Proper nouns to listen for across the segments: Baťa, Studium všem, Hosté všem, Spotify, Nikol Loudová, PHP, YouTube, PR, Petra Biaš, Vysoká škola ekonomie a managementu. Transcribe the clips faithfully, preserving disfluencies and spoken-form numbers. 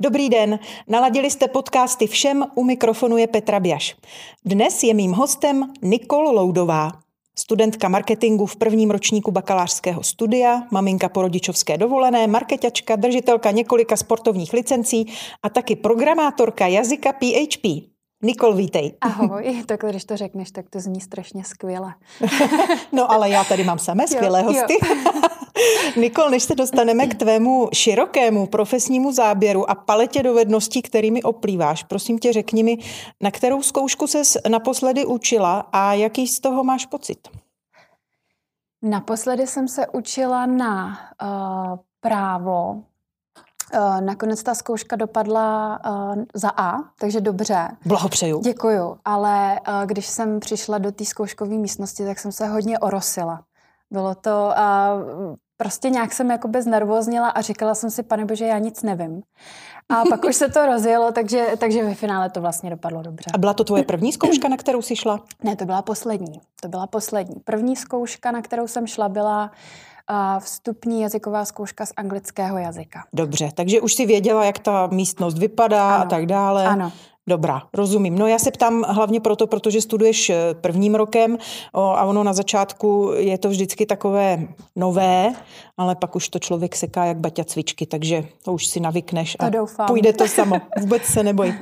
Dobrý den, naladili jste podcasty Všem, u mikrofonu je Petra Biaš. Dnes je mým hostem Nikol Loudová, studentka marketingu v prvním ročníku bakalářského studia, maminka po rodičovské dovolené, marketačka, držitelka několika sportovních licencí a taky programátorka jazyka P H P. Nikol, vítej. Ahoj, takhle, když to řekneš, tak to zní strašně skvěle. No ale já tady mám samé skvělé jo, hosty. Jo. Nikol, než se dostaneme k tvému širokému profesnímu záběru a paletě dovedností, kterými oplýváš, prosím tě, řekni mi, na kterou zkoušku ses naposledy učila a jaký z toho máš pocit? Naposledy jsem se učila na uh, právo. Uh, nakonec ta zkouška dopadla uh, za A, takže dobře. Blahopřeju. Děkuju, ale uh, když jsem přišla do té zkouškové místnosti, tak jsem se hodně orosila. Bylo to... Uh, Prostě nějak jsem jakoby znervóznila a říkala jsem si, pane bože, já nic nevím. A pak už se to rozjelo, takže, takže ve finále to vlastně dopadlo dobře. A byla to tvoje první zkouška, na kterou jsi šla? Ne, to byla poslední. To byla poslední. První zkouška, na kterou jsem šla, byla uh, vstupní jazyková zkouška z anglického jazyka. Dobře, takže už si věděla, jak ta místnost vypadá ano, a tak dále. Ano. Dobrá, rozumím. No já se ptám hlavně proto, protože studuješ prvním rokem a ono na začátku je to vždycky takové nové, ale pak už to člověk seká jak Baťa cvičky, takže to už si navykneš a půjde to samo. Vůbec se neboj.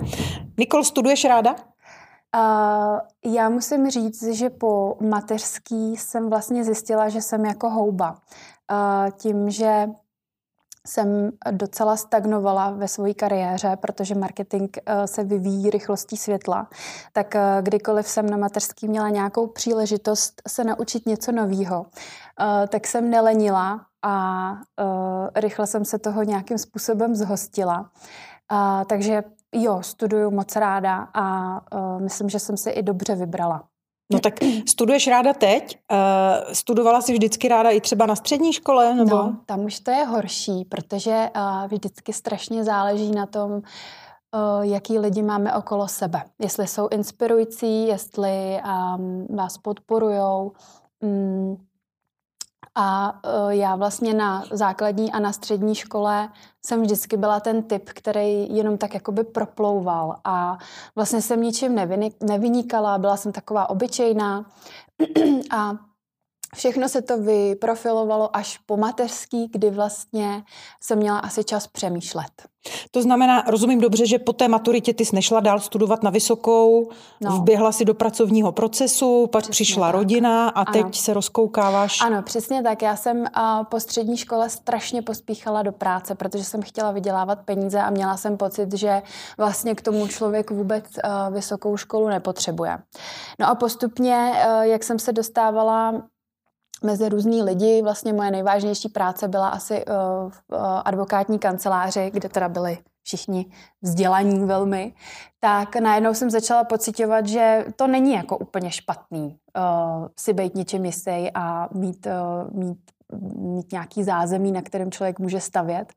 Nikol, studuješ ráda? Uh, já musím říct, že po mateřský jsem vlastně zjistila, že jsem jako houba. Uh, tím, že... jsem docela stagnovala ve své kariéře, protože marketing se vyvíjí rychlostí světla. Tak kdykoliv jsem na mateřský měla nějakou příležitost se naučit něco nového, tak jsem nelenila a rychle jsem se toho nějakým způsobem zhostila. Takže jo, studuju moc ráda a myslím, že jsem si i dobře vybrala. No tak studuješ ráda teď, uh, studovala jsi vždycky ráda i třeba na střední škole? Nebo? No, tam už to je horší, protože uh, vždycky strašně záleží na tom, uh, jaký lidi máme okolo sebe. Jestli jsou inspirující, jestli um, vás podporujou. Um, a uh, já vlastně na základní a na střední škole jsem vždycky byla ten typ, který jenom tak jakoby proplouval a vlastně jsem ničím nevynikala, byla jsem taková obyčejná a všechno se to vyprofilovalo až po mateřský, kdy vlastně jsem měla asi čas přemýšlet. To znamená, rozumím dobře, že po té maturitě ty jsi nešla dál studovat na vysokou, no. Vběhla si do pracovního procesu, pak přesně přišla tak. Rodina a ano. Teď se rozkoukáváš. Ano, přesně tak. Já jsem uh, po střední škole strašně pospíchala do práce, protože jsem chtěla vydělávat peníze a měla jsem pocit, že vlastně k tomu člověk vůbec uh, vysokou školu nepotřebuje. No a postupně, uh, jak jsem se dostávala mezi různý lidi, vlastně moje nejvážnější práce byla asi uh, v uh, advokátní kanceláři, kde teda byli všichni vzdělaní velmi, tak najednou jsem začala pociťovat, že to není jako úplně špatný uh, si být něčím jistý a mít, uh, mít, mít nějaký zázemí, na kterém člověk může stavět.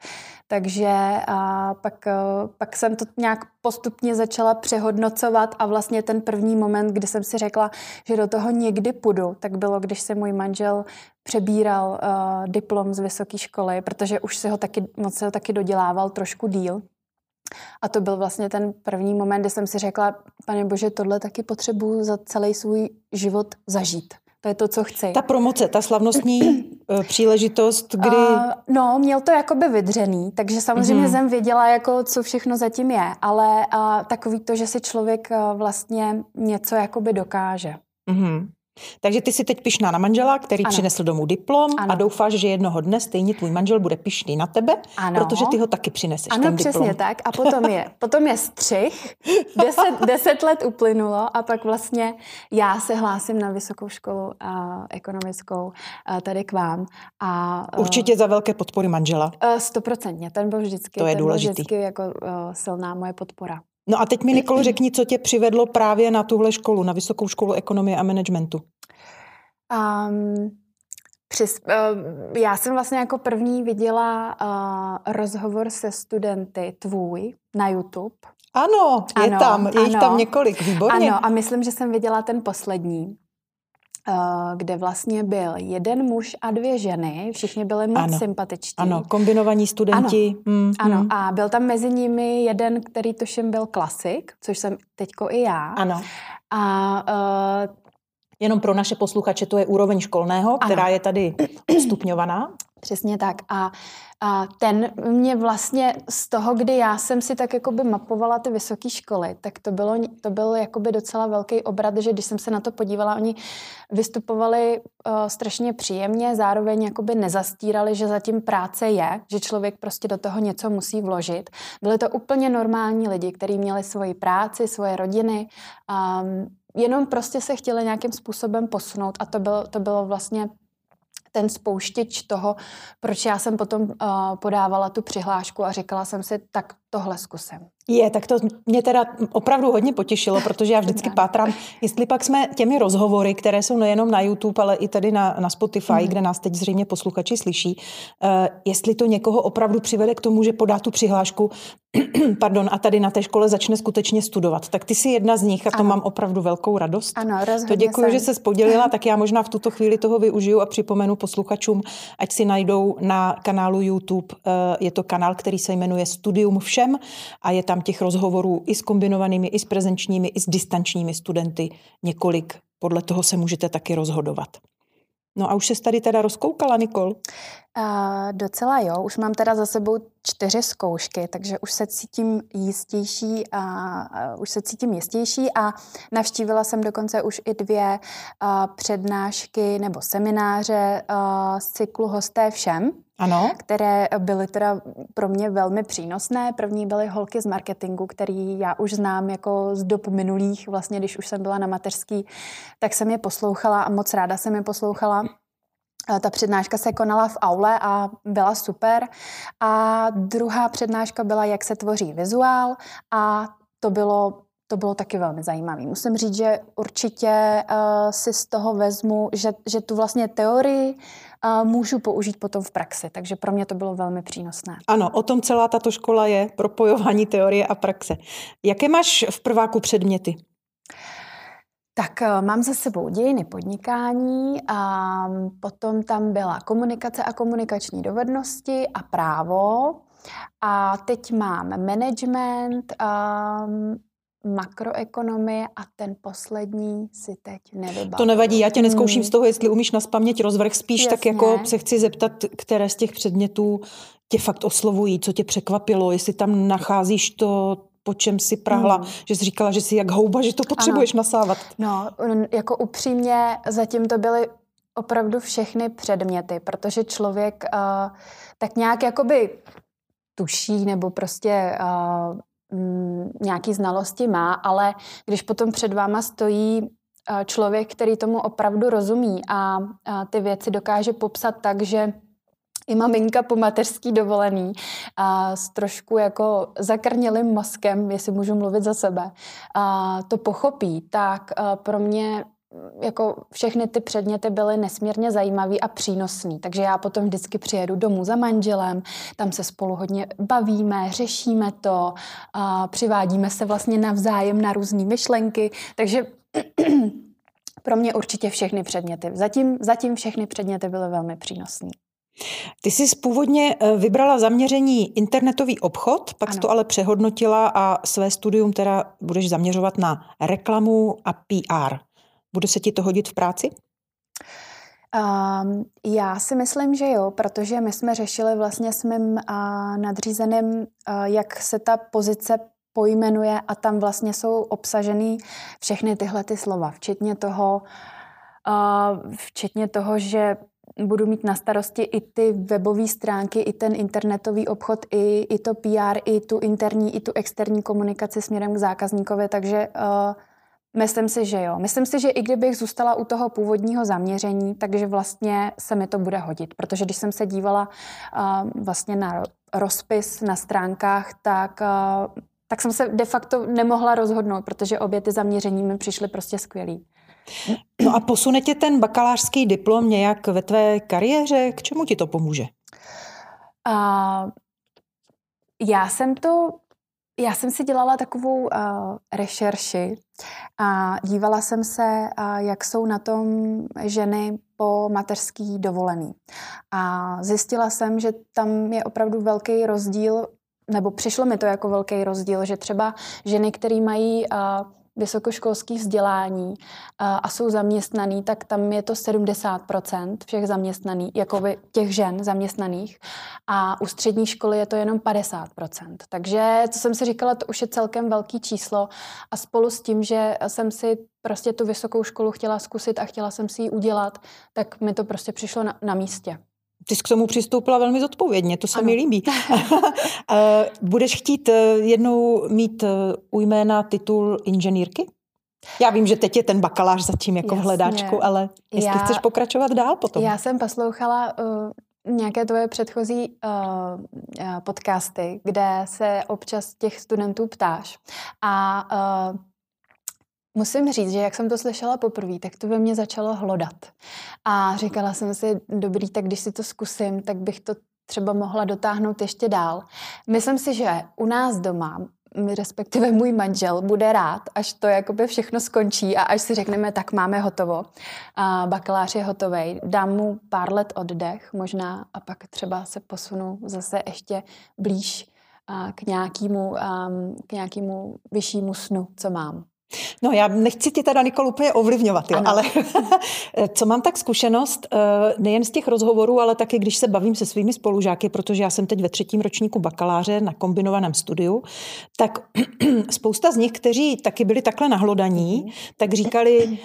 Takže uh, pak, uh, pak jsem to nějak postupně začala přehodnocovat a vlastně ten první moment, kdy jsem si řekla, že do toho někdy půjdu, tak bylo, když se můj manžel přebíral uh, diplom z vysoké školy, protože už se ho taky, moc se ho taky dodělával trošku díl. A to byl vlastně ten první moment, kdy jsem si řekla, pane bože, tohle taky potřebuji za celý svůj život zažít. To je to, co chci. Ta promoce, ta slavnostní příležitost, kdy... Uh, no, měl to jakoby vydřený, takže samozřejmě mm-hmm. jsem věděla, jako, co všechno zatím je, ale uh, takový to, že si člověk uh, vlastně něco jakoby dokáže. Mm-hmm. Takže ty si teď pyšná na manžela, který ano. přinesl domů diplom ano. a doufáš, že jednoho dne stejně tvůj manžel bude pyšný na tebe, ano. protože ty ho taky přineseš ano, ten diplom. Ano, přesně tak. A potom je, potom je střih, deset, deset let uplynulo a pak vlastně já se hlásím na vysokou školu uh, ekonomickou uh, tady k vám. A, uh, určitě za velké podpory manžela. Stoprocentně, uh, ten byl vždycky, to je ten byl vždycky jako, uh, silná moje podpora. No a teď mi, Nikol, řekni, co tě přivedlo právě na tuhle školu, na Vysokou školu ekonomie a managementu. Um, přes, uh, já jsem vlastně jako první viděla uh, rozhovor se studenty tvůj na YouTube. Ano, je ano, tam, je jich tam několik, výborně. Ano, a myslím, že jsem viděla ten poslední. kde vlastně byl jeden muž a dvě ženy. Všichni byli moc ano. sympatičtí. Ano, kombinovaní studenti. Ano, mm, ano. Mm. A byl tam mezi nimi jeden, který tuším byl klasik, což jsem teďko i já. Ano. A uh, jenom pro naše posluchače to je úroveň školného, která ano. je tady stupňovaná. Přesně tak. A, a ten mě vlastně z toho, kdy já jsem si tak jakoby mapovala ty vysoké školy, tak to, bylo, to byl jakoby docela velký obrat, že když jsem se na to podívala, oni vystupovali uh, strašně příjemně, zároveň jakoby nezastírali, že zatím práce je, že člověk prostě do toho něco musí vložit. Byli to úplně normální lidi, kteří měli svoji práci, svoje rodiny, um, jenom prostě se chtěli nějakým způsobem posunout a to bylo, to bylo vlastně ten spouštěč toho, proč já jsem potom uh, podávala tu přihlášku a říkala jsem si, tak tohle zkusím. Je, tak to mě teda opravdu hodně potěšilo, protože já vždycky pátrám, jestli pak jsme těmi rozhovory, které jsou nejenom na YouTube, ale i tady na, na Spotify, mm. kde nás teď zřejmě posluchači slyší, uh, jestli to někoho opravdu přivede k tomu, že podá tu přihlášku pardon, a tady na té škole začne skutečně studovat. Tak ty jsi jedna z nich a to ano. mám opravdu velkou radost. Ano, rozhodně to děkuji, jsem. Že se podělila, tak já možná v tuto chvíli toho využiju a připomenu posluchačům, ať si najdou na kanálu YouTube, uh, je to kanál, který se jmenuje Studium všem a je tam těch rozhovorů i s kombinovanými, i s prezenčními, i s distančními studenty několik. Podle toho se můžete taky rozhodovat. No a už ses tady teda rozkoukala, Nikol? Uh, docela jo. Už mám teda za sebou čtyři zkoušky, takže už se cítím jistější a, a už se cítím jistější a navštívila jsem dokonce už i dvě a, přednášky nebo semináře a, z cyklu Hosté všem. Ano. Které byly teda pro mě velmi přínosné. První byly holky z marketingu, který já už znám jako z dob minulých, vlastně když už jsem byla na mateřský, tak jsem je poslouchala a moc ráda jsem je poslouchala. Ta přednáška se konala v aule a byla super. A druhá přednáška byla, jak se tvoří vizuál a to bylo To bylo taky velmi zajímavé. Musím říct, že určitě uh, si z toho vezmu, že, že tu vlastně teorii uh, můžu použít potom v praxi, takže pro mě to bylo velmi přínosné. Ano, o tom celá tato škola je, propojování teorie a praxe. Jaké máš v prváku předměty? Tak mám za sebou dějiny podnikání a potom tam byla komunikace a komunikační dovednosti a právo a teď mám management um, makroekonomie a ten poslední si teď nevybavím. To nevadí, já tě neskouším hmm. z toho, jestli umíš naspamět rozvrh, spíš Jasně. tak jako se chci zeptat, které z těch předmětů tě fakt oslovují, co tě překvapilo, jestli tam nacházíš to, po čem si prahla, hmm. že jsi říkala, že jsi jak houba, že to potřebuješ ano. nasávat. No, jako upřímně zatím to byly opravdu všechny předměty, protože člověk uh, tak nějak jakoby tuší nebo prostě uh, nějaký znalosti má, ale když potom před váma stojí člověk, který tomu opravdu rozumí a ty věci dokáže popsat tak, že i maminka po mateřský dovolený a s trošku jako zakrnělým mozkem, jestli můžu mluvit za sebe, a to pochopí, tak pro mě jako všechny ty předměty byly nesmírně zajímavý a přínosný, takže já potom vždycky přijedu domů za manželem, tam se spolu hodně bavíme, řešíme to, a přivádíme se vlastně navzájem na různé myšlenky, takže pro mě určitě všechny předměty. Zatím, zatím všechny předměty byly velmi přínosné. Ty jsi původně vybrala zaměření internetový obchod, pak jsi to ale přehodnotila a své studium teda budeš zaměřovat na reklamu a P R. Bude se ti to hodit v práci? Um, já si myslím, že jo, protože my jsme řešili vlastně s mým uh, nadřízeným, uh, jak se ta pozice pojmenuje a tam vlastně jsou obsažený všechny tyhle ty slova, včetně toho, uh, včetně toho, že budu mít na starosti i ty webové stránky, i ten internetový obchod, i, i to P R, i tu interní, i tu externí komunikaci směrem k zákazníkovi, takže uh, myslím si, že jo. Myslím si, že i kdybych zůstala u toho původního zaměření, takže vlastně se mi to bude hodit. Protože když jsem se dívala uh, vlastně na rozpis na stránkách, tak, uh, tak jsem se de facto nemohla rozhodnout, protože obě ty zaměření mi přišly prostě skvělý. No a posune tě ten bakalářský diplom nějak ve tvé kariéře? K čemu ti to pomůže? Uh, já jsem to... Já jsem si dělala takovou uh, rešerši a dívala jsem se, uh, jak jsou na tom ženy po mateřský dovolený. A zjistila jsem, že tam je opravdu velký rozdíl, nebo přišlo mi to jako velký rozdíl, že třeba ženy, které mají uh, vysokoškolské vzdělání a jsou zaměstnaný, tak tam je to sedmdesát procent všech zaměstnaných, jako těch žen zaměstnaných, a u střední školy je to jenom padesát procent. Takže, co jsem si říkala, to už je celkem velký číslo a spolu s tím, že jsem si prostě tu vysokou školu chtěla zkusit a chtěla jsem si ji udělat, tak mi to prostě přišlo na, na místě. Ty jsi k tomu přistoupila velmi zodpovědně, to se mi líbí. Budeš chtít jednou mít u jména titul inženýrky? Já vím, že teď je ten bakalář zatím jako v hledáčku, ale jestli já, chceš pokračovat dál potom. Já jsem poslouchala uh, nějaké tvoje předchozí uh, podcasty, kde se občas těch studentů ptáš. A uh, musím říct, že jak jsem to slyšela poprvé, tak to ve mně začalo hlodat. A říkala jsem si, dobrý, tak když si to zkusím, tak bych to třeba mohla dotáhnout ještě dál. Myslím si, že u nás doma, respektive můj manžel, bude rád, až to jakoby všechno skončí a až si řekneme, tak máme hotovo. A bakalář je hotovej. Dám mu pár let oddech možná a pak třeba se posunu zase ještě blíž k nějakému, k nějakému vyššímu snu, co mám. No já nechci ti teda, Nikol, úplně ovlivňovat, jo, ale co mám tak zkušenost, nejen z těch rozhovorů, ale taky když se bavím se svými spolužáky, protože já jsem teď ve třetím ročníku bakaláře na kombinovaném studiu, tak spousta z nich, kteří taky byli takhle nahlodaní, tak říkali,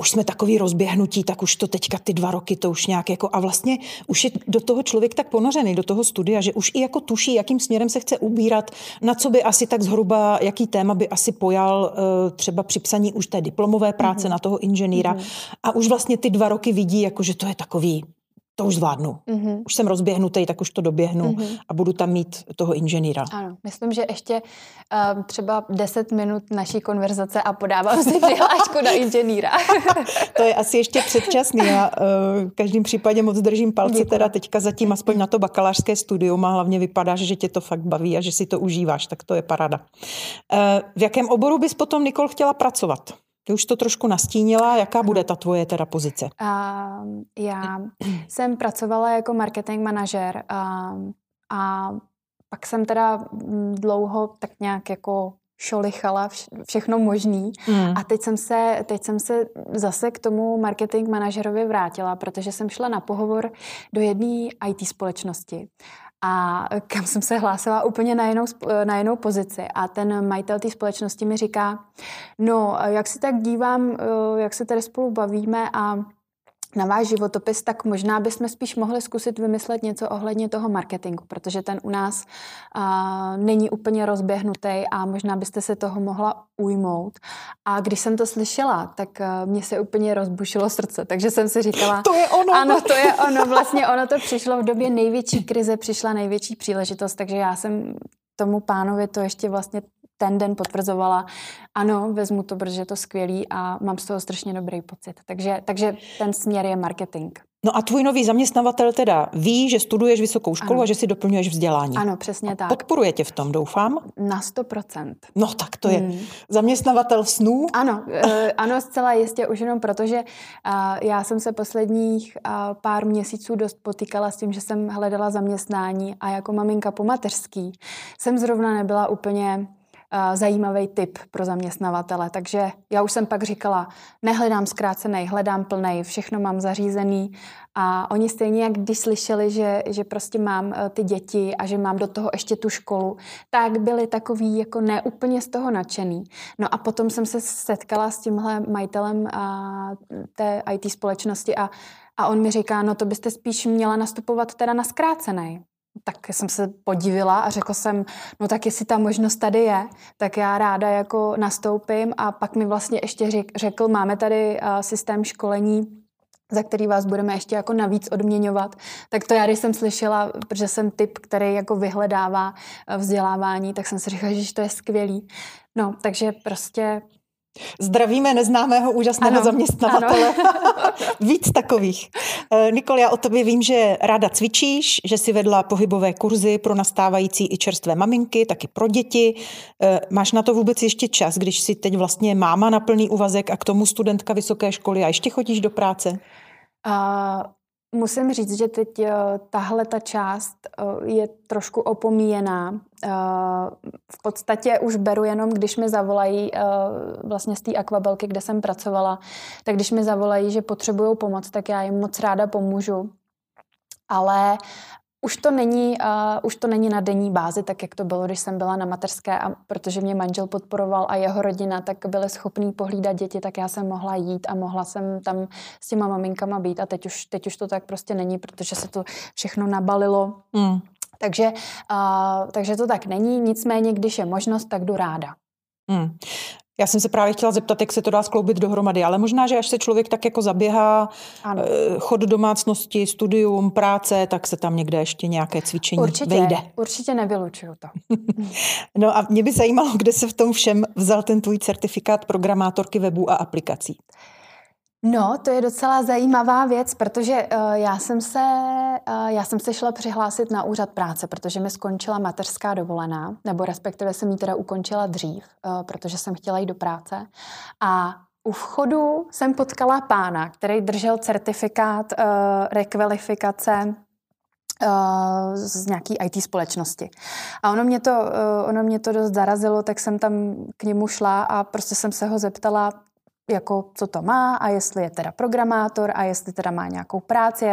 už jsme takový rozběhnutí, tak už to teďka ty dva roky, to už nějak jako... A vlastně už je do toho člověk tak ponořený, do toho studia, že už i jako tuší, jakým směrem se chce ubírat, na co by asi tak zhruba, jaký téma by asi pojal třeba při psaní už té diplomové práce mm-hmm. na toho inženýra. Mm-hmm. A už vlastně ty dva roky vidí, jako že to je takový, to už zvládnu. Mm-hmm. Už jsem rozběhnutý, tak už to doběhnu mm-hmm. a budu tam mít toho inženýra. Ano, myslím, že ještě uh, třeba deset minut naší konverzace a podávám si přihlášku na inženýra. To je asi ještě předčasný. Já uh, v každém případě moc držím palce. Děkuji. Teda teďka zatím aspoň na to bakalářské studium a hlavně vypadá, že tě to fakt baví a že si to užíváš, tak to je paráda. Uh, v jakém oboru bys potom, Nikol, chtěla pracovat? Ty už to trošku nastínila, jaká bude ta tvoje teda pozice? Uh, já jsem pracovala jako marketing manažer uh, a pak jsem teda dlouho tak nějak jako šolichala vš- všechno možný mm. a teď jsem, se, teď jsem se zase k tomu marketing manažerovi vrátila, protože jsem šla na pohovor do jedné í té společnosti. A kam jsem se hlásila úplně na jinou, na jinou pozici. A ten majitel té společnosti mi říká, no, jak si tak dívám, jak se tady spolu bavíme a na váš životopis, tak možná bychom spíš mohli zkusit vymyslet něco ohledně toho marketingu, protože ten u nás a, není úplně rozběhnutý a možná byste se toho mohla ujmout. A když jsem to slyšela, tak a, mě se úplně rozbušilo srdce, takže jsem si říkala... To je ono! Ano, to je ono, vlastně ono to přišlo v době největší krize, přišla největší příležitost, takže já jsem tomu pánovi to ještě vlastně ten den potvrzovala, ano, vezmu to, protože je to skvělý a mám z toho strašně dobrý pocit. Takže, takže ten směr je marketing. No a tvůj nový zaměstnavatel teda ví, že studuješ vysokou školu ano. a že si doplňuješ vzdělání. Ano, přesně a tak. Podporuje tě v tom, doufám? Na sto procent. No tak to je hmm. zaměstnavatel snů. Ano, ano, zcela jistě, už jenom proto, že já jsem se posledních pár měsíců dost potýkala s tím, že jsem hledala zaměstnání a jako maminka po mateřský jsem zrovna nebyla úplně zajímavý tip pro zaměstnavatele. Takže já už jsem pak říkala, nehledám zkrácenej, hledám plnej, všechno mám zařízený a oni stejně, jak když slyšeli, že, že prostě mám ty děti a že mám do toho ještě tu školu, tak byli takový jako neúplně z toho nadšený. No a potom jsem se setkala s tímhle majitelem a té í té společnosti a, a on mi říká, no to byste spíš měla nastupovat teda na zkrácenej. Tak jsem se podivila a řekla jsem, no tak jestli ta možnost tady je, tak já ráda jako nastoupím a pak mi vlastně ještě řekl, máme tady systém školení, za který vás budeme ještě jako navíc odměňovat. Tak to já, když jsem slyšela, protože jsem typ, který jako vyhledává vzdělávání, tak jsem si říkala, že to je skvělý. No, takže prostě Zdravíme neznámého úžasného ano, zaměstnavatele. Víc takových. Nikol, já o tobě vím, že ráda cvičíš, že jsi vedla pohybové kurzy pro nastávající i čerstvé maminky, taky pro děti. Máš na to vůbec ještě čas, když jsi teď vlastně máma na plný úvazek a k tomu studentka vysoké školy a ještě chodíš do práce? Uh, musím říct, že teď uh, tahle ta část uh, je trošku opomíjená. Uh, v podstatě už beru jenom, když mi zavolají uh, vlastně z té akvabelky, kde jsem pracovala, tak když mi zavolají, že potřebují pomoc, tak já jim moc ráda pomůžu. Ale už to není, uh, už to není na denní bázi, tak jak to bylo, když jsem byla na mateřské, a protože mě manžel podporoval a jeho rodina, tak byli schopní pohlídat děti, tak já jsem mohla jít a mohla jsem tam s těma maminkama být, a teď už, teď už to tak prostě není, protože se to všechno nabalilo. Mm. Takže, uh, takže to tak není, nicméně, když je možnost, tak jdu ráda. Mm. Já jsem se právě chtěla zeptat, jak se to dá skloubit dohromady, ale možná, že až se člověk tak jako zaběhá, ano, chod domácnosti, studium, práce, tak se tam někde ještě nějaké cvičení určitě vejde. Určitě nevylučuju to. No a mě by zajímalo, kde se v tom všem vzal ten tvůj certifikát programátorky webu a aplikací. No, to je docela zajímavá věc, protože uh, já jsem se, uh, já jsem se šla přihlásit na úřad práce, protože mi skončila mateřská dovolená, nebo respektive jsem ji teda ukončila dřív, uh, protože jsem chtěla jít do práce. A u vchodu jsem potkala pána, který držel certifikát uh, rekvalifikace z nějaký í té společnosti. A ono mě, to, ono mě to dost zarazilo, tak jsem tam k němu šla a prostě jsem se ho zeptala, jako co to má a jestli je teda programátor a jestli teda má nějakou práci.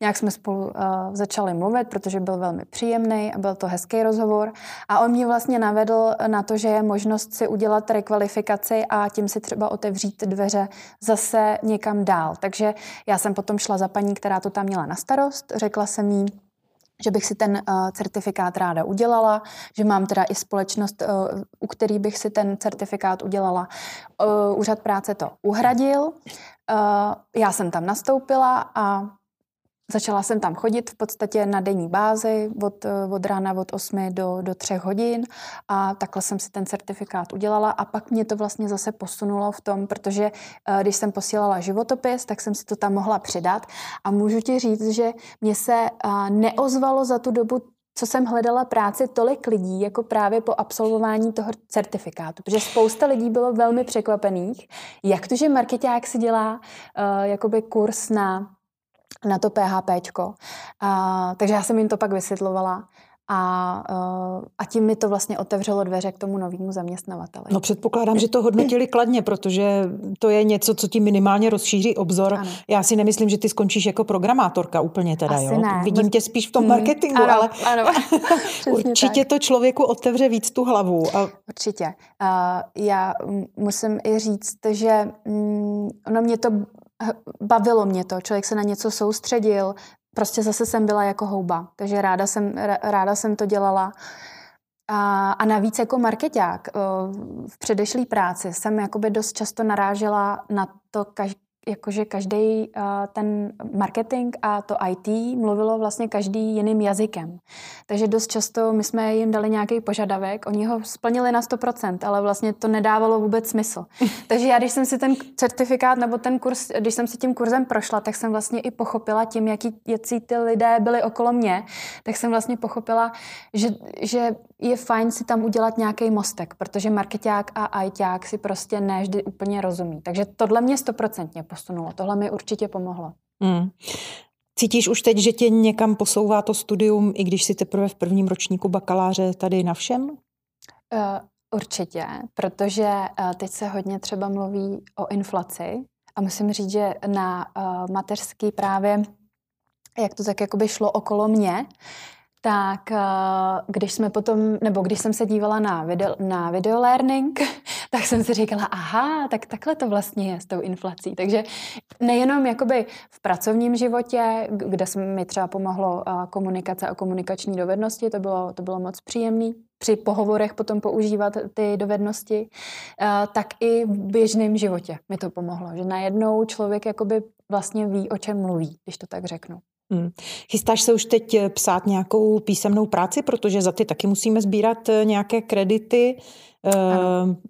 Nějak jsme spolu uh, začali mluvit, protože byl velmi příjemný a byl to hezký rozhovor. A on mě vlastně navedl na to, že je možnost si udělat rekvalifikaci a tím si třeba otevřít dveře zase někam dál. Takže já jsem potom šla za paní, která to tam měla na starost. Řekla jsem jí, že bych si ten uh, certifikát ráda udělala, že mám teda i společnost, uh, u který bych si ten certifikát udělala. Uh, úřad práce to uhradil, uh, já jsem tam nastoupila a začala jsem tam chodit v podstatě na denní bázi od, od rána od osmi do, do třech hodin a takhle jsem si ten certifikát udělala a pak mě to vlastně zase posunulo v tom, protože když jsem posílala životopis, tak jsem si to tam mohla přidat a můžu ti říct, že mě se neozvalo za tu dobu, co jsem hledala práci, tolik lidí, jako právě po absolvování toho certifikátu. Protože spousta lidí bylo velmi překvapených, jak to, že markeťák si dělá jakoby kurz na na to PHPčko. A, takže já jsem jim to pak vysvětlovala a, a tím mi to vlastně otevřelo dveře k tomu novému zaměstnavateli. No předpokládám, že to hodnotili kladně, protože to je něco, co ti minimálně rozšíří obzor. Ano. Já si nemyslím, že ty skončíš jako programátorka úplně teda, asi jo? Ne. Vidím tě spíš v tom marketingu, hmm. ano, ale ano. určitě tak. To člověku otevře víc tu hlavu. A... Určitě. Uh, já musím i říct, že mm, ono mě to bavilo mě to, člověk se na něco soustředil, prostě zase jsem byla jako houba, takže ráda jsem, ráda jsem to dělala. A, a navíc jako markeťák v předešlý práci jsem jakoby dost často narážela na to, kaž, jakože každý ten marketing a to í té mluvilo vlastně každý jiným jazykem. Takže dost často my jsme jim dali nějaký požadavek, oni ho splnili na sto procent, ale vlastně to nedávalo vůbec smysl. Takže já, když jsem si ten certifikát nebo ten kurz, když jsem si tím kurzem prošla, tak jsem vlastně i pochopila tím, jaký, jaký ty lidé byli okolo mě, tak jsem vlastně pochopila, že, že je fajn si tam udělat nějaký mostek, protože markeťák a í téčák si prostě ne vždy úplně rozumí. Takže tohle mě stoprocentně posunulo. Tohle mi určitě pomohlo. Mm. Cítíš už teď, že tě někam posouvá to studium, i když jsi teprve v prvním ročníku bakaláře tady na všem? Uh, určitě, protože uh, teď se hodně třeba mluví o inflaci a musím říct, že na uh, mateřský právě, jak to tak jakoby šlo okolo mě, tak když jsme potom, nebo když jsem se dívala na video, na video learning, tak jsem si říkala, aha, tak takhle to vlastně je s tou inflací. Takže nejenom jakoby v pracovním životě, kde mi třeba pomohlo komunikace a komunikační dovednosti, to bylo, to bylo moc příjemné při pohovorech potom používat ty dovednosti, tak i v běžném životě mi to pomohlo, že najednou člověk jakoby vlastně ví, o čem mluví, když to tak řeknu. Hmm. Chystáš se už teď psát nějakou písemnou práci, protože za ty taky musíme sbírat nějaké kredity, eh,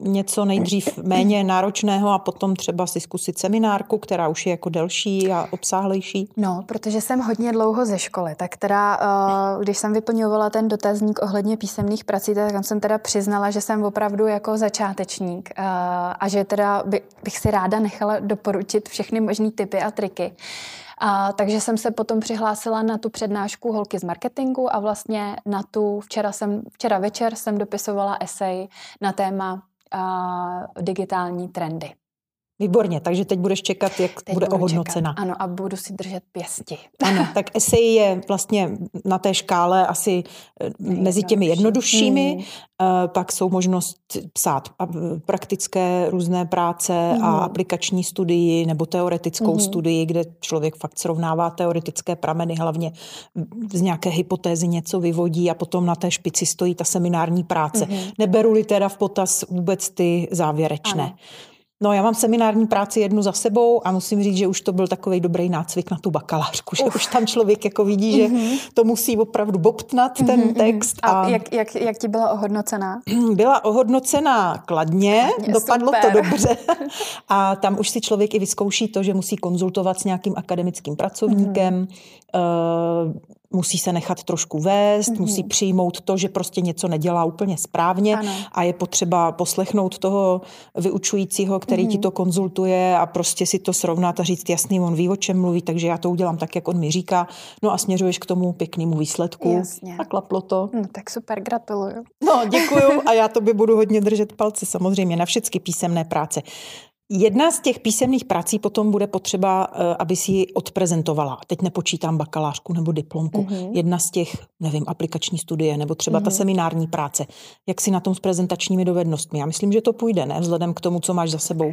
něco nejdřív méně náročného a potom třeba si zkusit seminárku, která už je jako delší a obsáhlejší. No, protože jsem hodně dlouho ze školy, tak teda, eh, když jsem vyplňovala ten dotazník ohledně písemných prací, tak tam jsem teda přiznala, že jsem opravdu jako začátečník eh, a že teda by, bych si ráda nechala doporučit všechny možný tipy a triky. A, takže jsem se potom přihlásila na tu přednášku Holky z marketingu a vlastně na tu, včera, jsem, včera večer jsem dopisovala esej na téma a, digitální trendy. Výborně, takže teď budeš čekat, jak teď bude ohodnocena. Čekat, ano, a budu si držet pěsti. Ano, tak esej je vlastně na té škále asi mezi těmi jednoduššími, hmm. pak jsou možnost psát praktické různé práce hmm. a aplikační studii nebo teoretickou hmm. studii, kde člověk fakt srovnává teoretické prameny, hlavně z nějaké hypotézy něco vyvodí a potom na té špici stojí ta seminární práce. Hmm. Neberu-li teda v potaz vůbec ty závěrečné. Ano. No, já mám seminární práci jednu za sebou a musím říct, že už to byl takovej dobrý nácvik na tu bakalářku, že Uf. už tam člověk jako vidí, že mm-hmm. to musí opravdu bobtnat ten mm-hmm. text. A, a jak, jak, jak ti byla ohodnocená? Byla ohodnocená kladně, kladně dopadlo super. To dobře. A tam už si člověk i vyzkouší to, že musí konzultovat s nějakým akademickým pracovníkem, mm-hmm. uh, musí se nechat trošku vést, mm-hmm. musí přijmout to, že prostě něco nedělá úplně správně ano. a je potřeba poslechnout toho vyučujícího, který mm-hmm. ti to konzultuje a prostě si to srovnat a říct jasný, on ví, o čem mluví, takže já to udělám tak, jak on mi říká. No a směřuješ k tomu pěknému výsledku. Jasně. A klaplo to. No, tak super, gratuluju. No, děkuju a já tobě budu hodně držet palce samozřejmě na všechny písemné práce. Jedna z těch písemných prací potom bude potřeba, aby si ji odprezentovala. Teď nepočítám bakalářku nebo diplomku. Mm-hmm. Jedna z těch, nevím, aplikační studie nebo třeba mm-hmm. ta seminární práce. Jak si na tom s prezentačními dovednostmi? Já myslím, že to půjde, ne? Vzhledem k tomu, co máš za sebou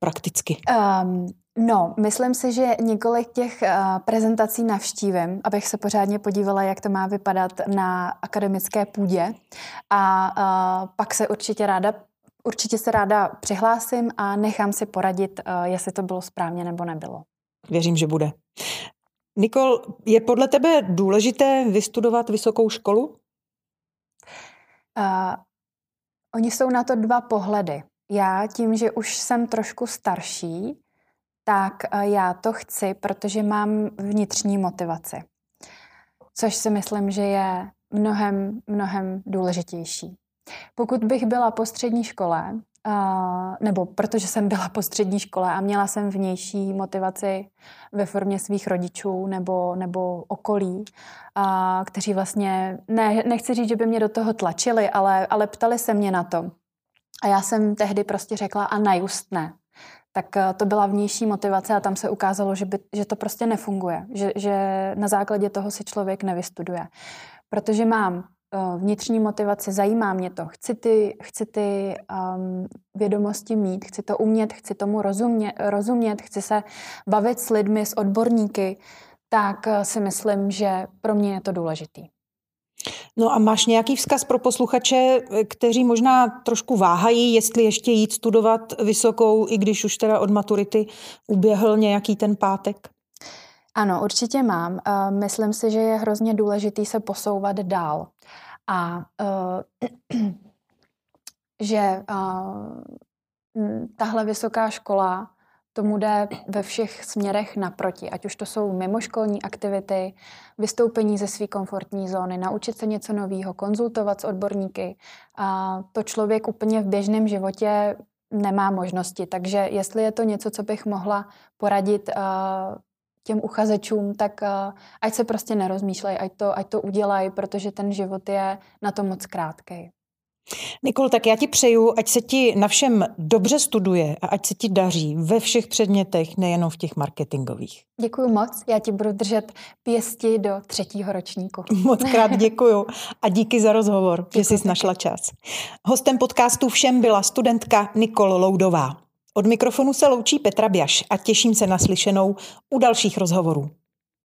prakticky. Um... No, myslím si, že několik těch uh, prezentací navštívím, abych se pořádně podívala, jak to má vypadat na akademické půdě. A uh, pak se určitě ráda Určitě se ráda přihlásím a nechám si poradit, jestli to bylo správně nebo nebylo. Věřím, že bude. Nikol, je podle tebe důležité vystudovat vysokou školu? Uh, oni jsou na to dva pohledy. Já tím, že už jsem trošku starší, tak já to chci, protože mám vnitřní motivaci. Což si myslím, že je mnohem, mnohem důležitější. Pokud bych byla po střední škole, uh, nebo protože jsem byla po střední škole a měla jsem vnější motivaci ve formě svých rodičů nebo, nebo okolí, uh, kteří vlastně, ne, nechci říct, že by mě do toho tlačili, ale, ale ptali se mě na to. A já jsem tehdy prostě řekla a najust ne. Tak uh, to byla vnější motivace a tam se ukázalo, že, by, že to prostě nefunguje, že, že na základě toho si člověk nevystuduje. Protože mám vnitřní motivace, zajímá mě to. Chci ty, chci ty um, vědomosti mít, chci to umět, chci tomu rozumět, rozumět, chci se bavit s lidmi, s odborníky, tak si myslím, že pro mě je to důležitý. No a máš nějaký vzkaz pro posluchače, kteří možná trošku váhají, jestli ještě jít studovat vysokou, i když už teda od maturity uběhl nějaký ten pátek? Ano, určitě mám. Myslím si, že je hrozně důležitý se posouvat dál. A uh, že uh, tahle vysoká škola tomu jde ve všech směrech naproti. Ať už to jsou mimoškolní aktivity, vystoupení ze své komfortní zóny, naučit se něco nového, konzultovat s odborníky. Uh, to člověk úplně v běžném životě nemá možnosti. Takže jestli je to něco, co bych mohla poradit uh, těm uchazečům, tak uh, ať se prostě nerozmýšlej, ať to, ať to udělají, protože ten život je na to moc krátkej. Nikol, tak já ti přeju, ať se ti na všem dobře studuje a ať se ti daří ve všech předmětech, nejenom v těch marketingových. Děkuju moc, já ti budu držet pěsti do třetího ročníku. Moc krát děkuju a díky za rozhovor, děkuju, že jsi taky našla čas. Hostem podcastu Všem byla studentka Nikol Loudová. Od mikrofonu se loučí Petra Biaš a těším se na slyšenou u dalších rozhovorů.